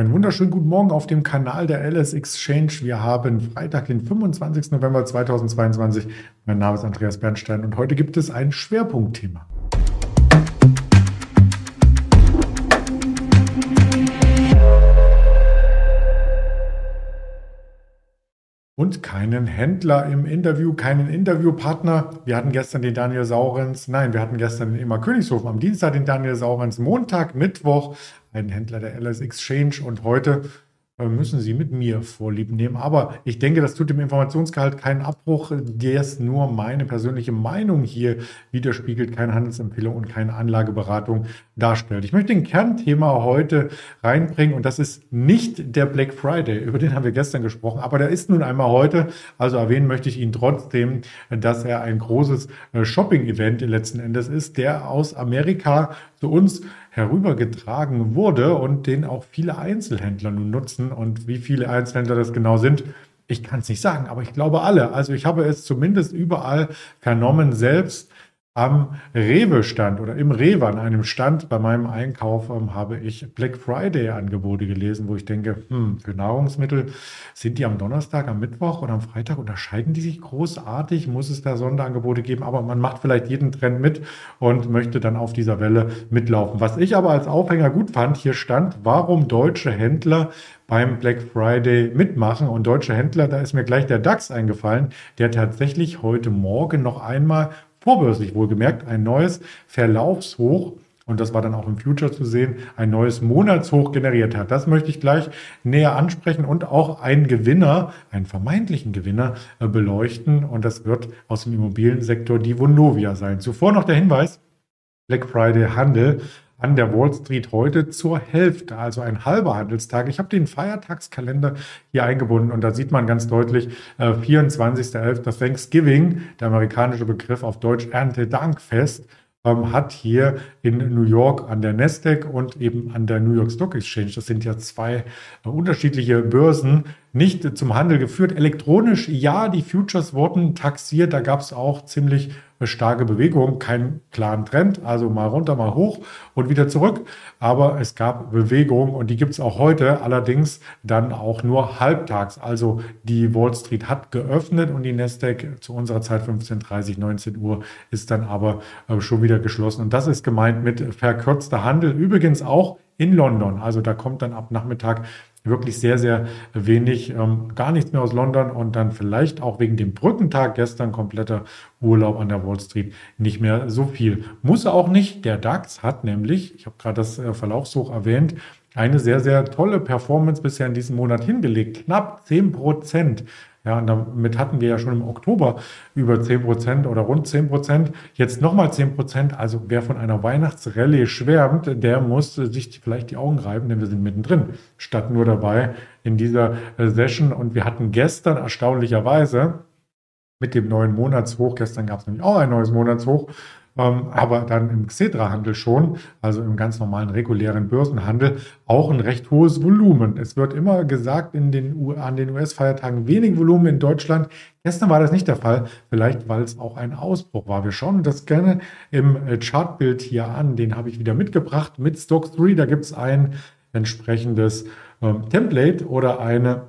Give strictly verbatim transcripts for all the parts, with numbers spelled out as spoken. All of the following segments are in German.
Einen wunderschönen guten Morgen auf dem Kanal der L S Exchange. Wir haben Freitag, den fünfundzwanzigsten November zweitausendzweiundzwanzig. Mein Name ist Andreas Bernstein und heute gibt es ein Schwerpunktthema. Und keinen Händler im Interview, keinen Interviewpartner. Wir hatten gestern den Daniel Saurens, nein, wir hatten gestern den E M A Königshof, am Dienstag den Daniel Saurens, Montag, Mittwoch einen Händler der L S Exchange und heute müssen Sie mit mir Vorlieb nehmen. Aber ich denke, das tut dem Informationsgehalt keinen Abbruch, der ist nur meine persönliche Meinung hier widerspiegelt, keine Handelsempfehlung und keine Anlageberatung darstellt. Ich möchte ein Kernthema heute reinbringen und das ist nicht der Black Friday, über den haben wir gestern gesprochen, aber der ist nun einmal heute, also erwähnen möchte ich ihn trotzdem, dass er ein großes Shopping-Event letzten Endes ist, der aus Amerika zu uns herübergetragen wurde und den auch viele Einzelhändler nun nutzen. Und wie viele Einzelhändler das genau sind, ich kann es nicht sagen, aber ich glaube alle. Also ich habe es zumindest überall vernommen, selbst am Rewe-Stand oder im Rewe an einem Stand bei meinem Einkauf ähm, habe ich Black Friday-Angebote gelesen, wo ich denke, hm, für Nahrungsmittel sind die am Donnerstag, am Mittwoch oder am Freitag, unterscheiden die sich großartig, muss es da Sonderangebote geben, aber man macht vielleicht jeden Trend mit und möchte dann auf dieser Welle mitlaufen. Was ich aber als Aufhänger gut fand, hier stand, warum deutsche Händler beim Black Friday mitmachen und deutsche Händler, da ist mir gleich der DAX eingefallen, der tatsächlich heute Morgen noch einmal vorbörslich wohlgemerkt, ein neues Verlaufshoch, und das war dann auch im Future zu sehen, ein neues Monatshoch generiert hat. Das möchte ich gleich näher ansprechen und auch einen Gewinner, einen vermeintlichen Gewinner beleuchten. Und das wird aus dem Immobiliensektor die Vonovia sein. Zuvor noch der Hinweis, Black Friday Handel an der Wall Street heute zur Hälfte, also ein halber Handelstag. Ich habe den Feiertagskalender hier eingebunden und da sieht man ganz deutlich, äh, vierundzwanzigsten elften das Thanksgiving, der amerikanische Begriff auf Deutsch Erntedankfest, ähm, hat hier in New York an der Nasdaq und eben an der New York Stock Exchange, das sind ja zwei äh, unterschiedliche Börsen, nicht äh, zum Handel geführt. Elektronisch, ja, die Futures wurden taxiert, da gab es auch ziemlich starke Bewegung, keinen klaren Trend, also mal runter, mal hoch und wieder zurück. Aber es gab Bewegung und die gibt es auch heute, allerdings dann auch nur halbtags. Also die Wall Street hat geöffnet und die Nasdaq zu unserer Zeit fünfzehn Uhr dreißig, neunzehn Uhr ist dann aber schon wieder geschlossen. Und das ist gemeint mit verkürzter Handel, übrigens auch in London. Also da kommt dann ab Nachmittag wirklich sehr, sehr wenig, ähm, gar nichts mehr aus London und dann vielleicht auch wegen dem Brückentag gestern kompletter Urlaub an der Wall Street nicht mehr so viel. Muss auch nicht, der DAX hat nämlich, ich habe gerade das äh, Verlaufshoch erwähnt, eine sehr, sehr tolle Performance bisher in diesem Monat hingelegt, knapp zehn Prozent. Ja, und damit hatten wir ja schon im Oktober über zehn Prozent oder rund zehn Prozent, jetzt nochmal zehn Prozent. Also wer von einer Weihnachtsrallye schwärmt, der muss sich vielleicht die Augen reiben, denn wir sind mittendrin, statt nur dabei in dieser Session. Und wir hatten gestern erstaunlicherweise mit dem neuen Monatshoch, gestern gab es nämlich auch ein neues Monatshoch, aber dann im Xetra-Handel schon, also im ganz normalen, regulären Börsenhandel, auch ein recht hohes Volumen. Es wird immer gesagt, in den, an den U S-Feiertagen wenig Volumen in Deutschland. Gestern war das nicht der Fall, vielleicht weil es auch ein Ausbruch war. Wir schauen das gerne im Chartbild hier an. Den habe ich wieder mitgebracht mit Stock drei. Da gibt es ein entsprechendes ähm, Template oder eine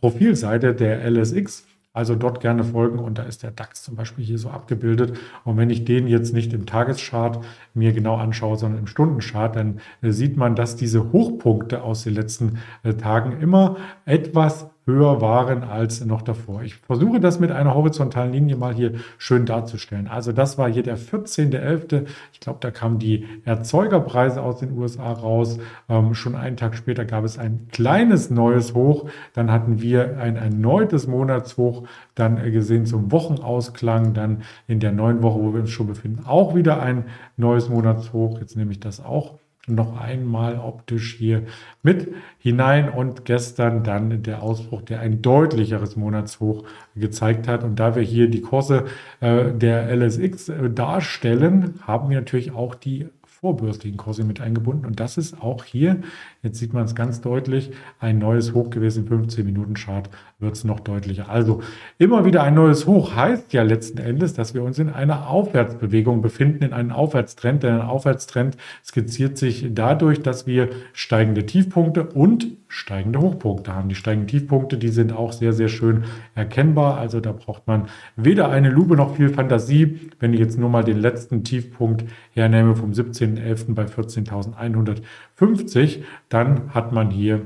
Profilseite der L S X. Also dort gerne folgen und da ist der DAX zum Beispiel hier so abgebildet. Und wenn ich den jetzt nicht im Tageschart mir genau anschaue, sondern im Stundenchart, dann sieht man, dass diese Hochpunkte aus den letzten Tagen immer etwas höher waren als noch davor. Ich versuche das mit einer horizontalen Linie mal hier schön darzustellen. Also das war hier der vierzehnten elften Ich glaube, da kamen die Erzeugerpreise aus den U S A raus. Ähm, schon einen Tag später gab es ein kleines neues Hoch. Dann hatten wir ein erneutes Monatshoch, dann äh, gesehen zum Wochenausklang. Dann in der neuen Woche, wo wir uns schon befinden, auch wieder ein neues Monatshoch. Jetzt nehme ich das auch noch einmal optisch hier mit hinein und gestern dann der Ausbruch, der ein deutlicheres Monatshoch gezeigt hat. Und da wir hier die Kurse äh, der L S X äh, darstellen, haben wir natürlich auch die vorbörslichen Kurse mit eingebunden. Und das ist auch hier, jetzt sieht man es ganz deutlich, ein neues Hoch gewesen. Im fünfzehn Minuten Chart wird es noch deutlicher. Also immer wieder ein neues Hoch heißt ja letzten Endes, dass wir uns in einer Aufwärtsbewegung befinden, in einem Aufwärtstrend. Denn ein Aufwärtstrend skizziert sich dadurch, dass wir steigende Tiefpunkte und steigende Hochpunkte haben. Die steigenden Tiefpunkte, die sind auch sehr, sehr schön erkennbar. Also da braucht man weder eine Lupe noch viel Fantasie. Wenn ich jetzt nur mal den letzten Tiefpunkt hernehme vom siebzehnten elften bei vierzehntausendeinhundertfünfzig, dann hat man hier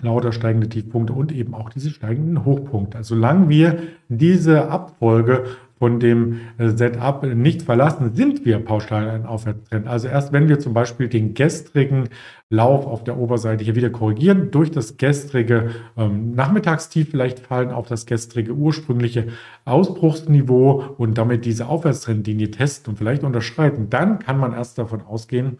lauter steigende Tiefpunkte und eben auch diese steigenden Hochpunkte. Also solange wir diese Abfolge von dem Setup nicht verlassen, sind wir pauschal ein Aufwärtstrend. Also erst wenn wir zum Beispiel den gestrigen Lauf auf der Oberseite hier wieder korrigieren, durch das gestrige ähm, Nachmittagstief vielleicht fallen auf das gestrige ursprüngliche Ausbruchsniveau und damit diese Aufwärtstrendlinie testen und vielleicht unterschreiten, dann kann man erst davon ausgehen,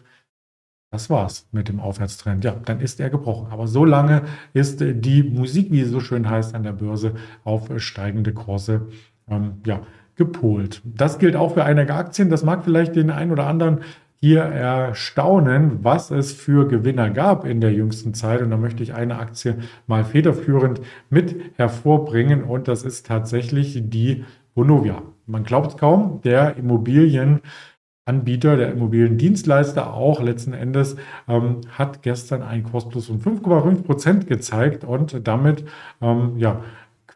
das war's mit dem Aufwärtstrend. Ja, dann ist er gebrochen. Aber so lange ist die Musik, wie sie so schön heißt, an der Börse auf steigende Kurse ähm, ja, gepolt. Das gilt auch für einige Aktien. Das mag vielleicht den einen oder anderen hier erstaunen, was es für Gewinner gab in der jüngsten Zeit. Und da möchte ich eine Aktie mal federführend mit hervorbringen. Und das ist tatsächlich die Vonovia. Man glaubt es kaum, der Immobilienanbieter, der Immobiliendienstleister auch letzten Endes, ähm, hat gestern einen Kursplus um fünf Komma fünf Prozent gezeigt und damit, ähm, ja,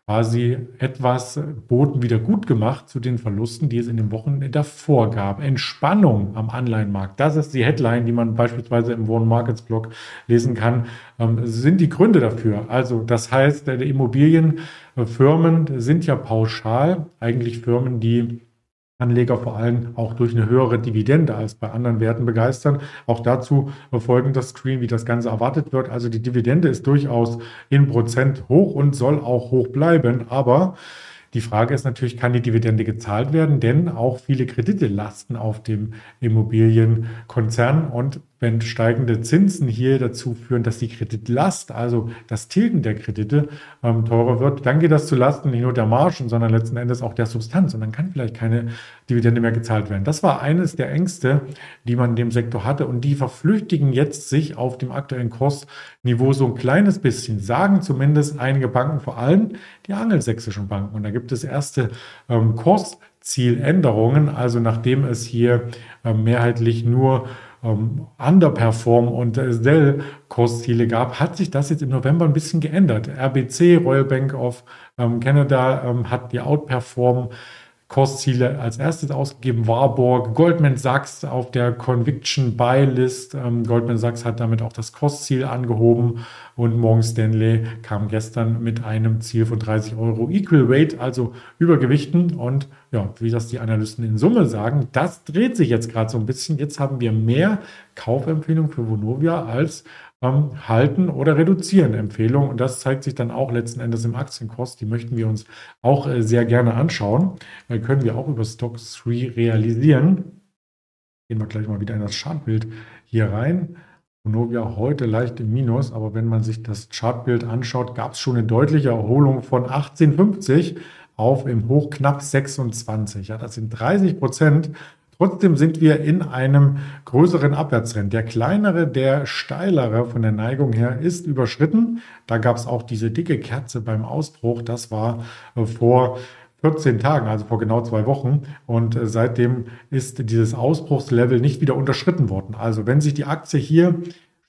quasi etwas boten wieder gut gemacht zu den Verlusten, die es in den Wochen davor gab. Entspannung am Anleihenmarkt, das ist die Headline, die man beispielsweise im Warren Markets Blog lesen kann, ähm, sind die Gründe dafür. Also das heißt, die Immobilienfirmen sind ja pauschal eigentlich Firmen, die Anleger vor allem auch durch eine höhere Dividende als bei anderen Werten begeistern. Auch dazu folgend das Screen, wie das Ganze erwartet wird. Also die Dividende ist durchaus in Prozent hoch und soll auch hoch bleiben. Aber die Frage ist natürlich, kann die Dividende gezahlt werden? Denn auch viele Kredite lasten auf dem Immobilienkonzern. Und wenn steigende Zinsen hier dazu führen, dass die Kreditlast, also das Tilgen der Kredite, ähm, teurer wird, dann geht das zu Lasten nicht nur der Margen, sondern letzten Endes auch der Substanz. Und dann kann vielleicht keine Dividende mehr gezahlt werden. Das war eines der Ängste, die man in dem Sektor hatte. Und die verflüchtigen jetzt sich auf dem aktuellen Kursniveau so ein kleines bisschen, sagen zumindest einige Banken, vor allem die angelsächsischen Banken. Und da gibt es erste ähm, Kurszieländerungen. Also nachdem es hier äh, mehrheitlich nur Um, Underperform und Sell-Kursziele gab, hat sich das jetzt im November ein bisschen geändert. R B C, Royal Bank of ähm, Canada, ähm, hat die Outperform-Kursziele als erstes ausgegeben. Warburg, Goldman Sachs auf der Conviction-Buy-List. Ähm, Goldman Sachs hat damit auch das Kursziel angehoben und Morgan Stanley kam gestern mit einem Ziel von dreißig Euro Equal Weight, also übergewichten und ja, wie das die Analysten in Summe sagen, das dreht sich jetzt gerade so ein bisschen. Jetzt haben wir mehr Kaufempfehlungen für Vonovia als ähm, Halten- oder Reduzieren-Empfehlungen. Und das zeigt sich dann auch letzten Endes im Aktienkurs. Die möchten wir uns auch äh, sehr gerne anschauen. Äh, können wir auch über Stock drei realisieren. Gehen wir gleich mal wieder in das Chartbild hier rein. Vonovia heute leicht im Minus, aber wenn man sich das Chartbild anschaut, gab es schon eine deutliche Erholung von achtzehn fünfzig. auf im Hoch knapp sechsundzwanzig. Ja, das sind dreißig Prozent. Trotzdem sind wir in einem größeren Abwärtstrend. Der kleinere, der steilere von der Neigung her ist überschritten. Da gab es auch diese dicke Kerze beim Ausbruch. Das war vor vierzehn Tagen, also vor genau zwei Wochen. Und seitdem ist dieses Ausbruchslevel nicht wieder unterschritten worden. Also wenn sich die Aktie hier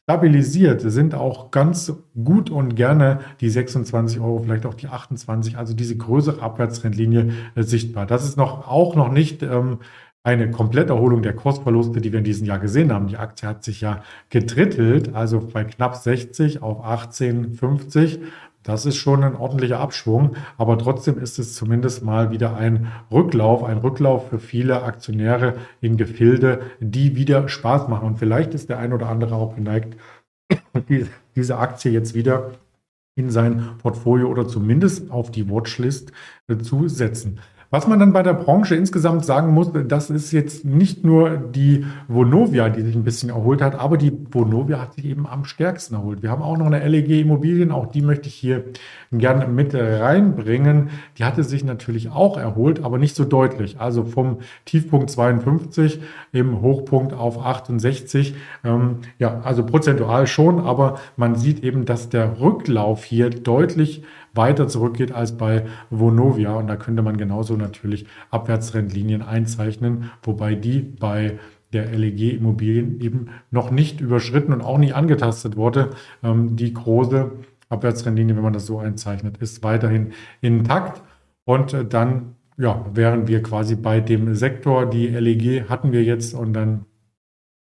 stabilisiert, sind auch ganz gut und gerne die sechsundzwanzig Euro, vielleicht auch die achtundzwanzig, also diese größere Abwärtstrendlinie äh, sichtbar. Das ist noch auch noch nicht ähm, eine Kompletterholung der Kursverluste, die wir in diesem Jahr gesehen haben. Die Aktie hat sich ja gedrittelt, also bei knapp sechzig auf achtzehn fünfzig. Das ist schon ein ordentlicher Abschwung, aber trotzdem ist es zumindest mal wieder ein Rücklauf, ein Rücklauf für viele Aktionäre in Gefilde, die wieder Spaß machen. Und vielleicht ist der ein oder andere auch geneigt, diese Aktie jetzt wieder in sein Portfolio oder zumindest auf die Watchlist zu setzen. Was man dann bei der Branche insgesamt sagen muss, das ist jetzt nicht nur die Vonovia, die sich ein bisschen erholt hat, aber die Vonovia hat sich eben am stärksten erholt. Wir haben auch noch eine L E G Immobilien, auch die möchte ich hier gerne mit reinbringen. Die hatte sich natürlich auch erholt, aber nicht so deutlich. Also vom Tiefpunkt zweiundfünfzig im Hochpunkt auf achtundsechzig. Ähm, ja, also prozentual schon, aber man sieht eben, dass der Rücklauf hier deutlich weiter zurückgeht als bei Vonovia. Und da könnte man genauso natürlich Abwärtstrendlinien einzeichnen, wobei die bei der L E G Immobilien eben noch nicht überschritten und auch nicht angetastet wurde. Ähm, die große Abwärtsrendite, wenn man das so einzeichnet, ist weiterhin intakt. Und äh, dann ja, wären wir quasi bei dem Sektor. Die L E G hatten wir jetzt und dann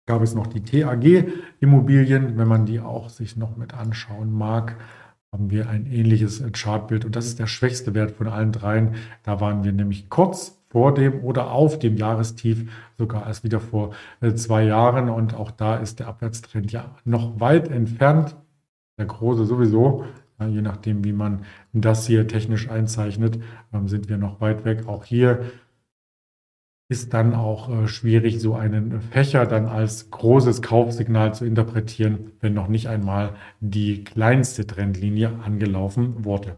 gab es noch die T A G Immobilien. Wenn man die auch sich noch mit anschauen mag, haben wir ein ähnliches Chartbild. Und das ist der schwächste Wert von allen dreien. Da waren wir nämlich kurz vor dem oder auf dem Jahrestief, sogar erst wieder vor zwei Jahren. Und auch da ist der Abwärtstrend ja noch weit entfernt. Der große sowieso, je nachdem, wie man das hier technisch einzeichnet, sind wir noch weit weg. Auch hier ist dann auch schwierig, so einen Fächer dann als großes Kaufsignal zu interpretieren, wenn noch nicht einmal die kleinste Trendlinie angelaufen wurde.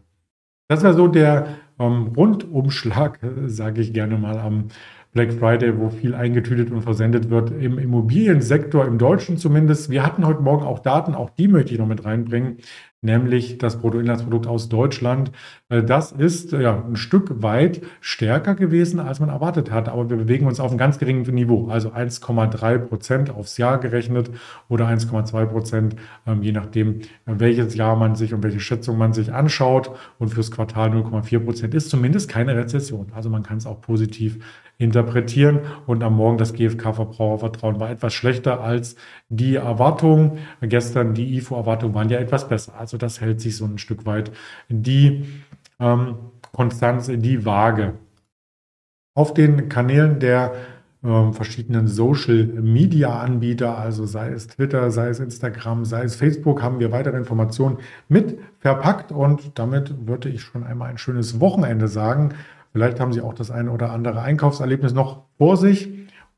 Das war so der ähm, Rundumschlag, sage ich gerne mal, am Black Friday, wo viel eingetütet und versendet wird im Immobiliensektor, im Deutschen zumindest. Wir hatten heute Morgen auch Daten, auch die möchte ich noch mit reinbringen, nämlich das Bruttoinlandsprodukt aus Deutschland. Das ist ja ein Stück weit stärker gewesen, als man erwartet hat, aber wir bewegen uns auf einem ganz geringen Niveau, also eins Komma drei Prozent aufs Jahr gerechnet oder eins Komma zwei Prozent, je nachdem, welches Jahr man sich und welche Schätzung man sich anschaut. Und fürs Quartal null Komma vier Prozent ist zumindest keine Rezession. Also man kann es auch positiv interpretieren. Und am Morgen das G F K-Verbrauchervertrauen war etwas schlechter als die Erwartungen. Gestern die I F O-Erwartungen waren ja etwas besser. Also das hält sich so ein Stück weit die ähm, Konstanz, die Waage. Auf den Kanälen der ähm, verschiedenen Social-Media-Anbieter, also sei es Twitter, sei es Instagram, sei es Facebook, haben wir weitere Informationen mit verpackt. Und damit würde ich schon einmal ein schönes Wochenende sagen. Vielleicht haben Sie auch das eine oder andere Einkaufserlebnis noch vor sich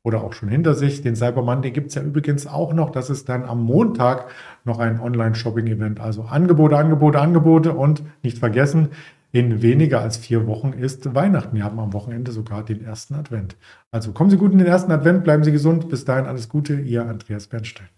oder auch schon hinter sich. Den Cyber Monday gibt es ja übrigens auch noch. Das ist dann am Montag noch ein Online-Shopping-Event. Also Angebote, Angebote, Angebote und nicht vergessen, in weniger als vier Wochen ist Weihnachten. Wir haben am Wochenende sogar den ersten Advent. Also kommen Sie gut in den ersten Advent, bleiben Sie gesund. Bis dahin alles Gute, Ihr Andreas Bernstein.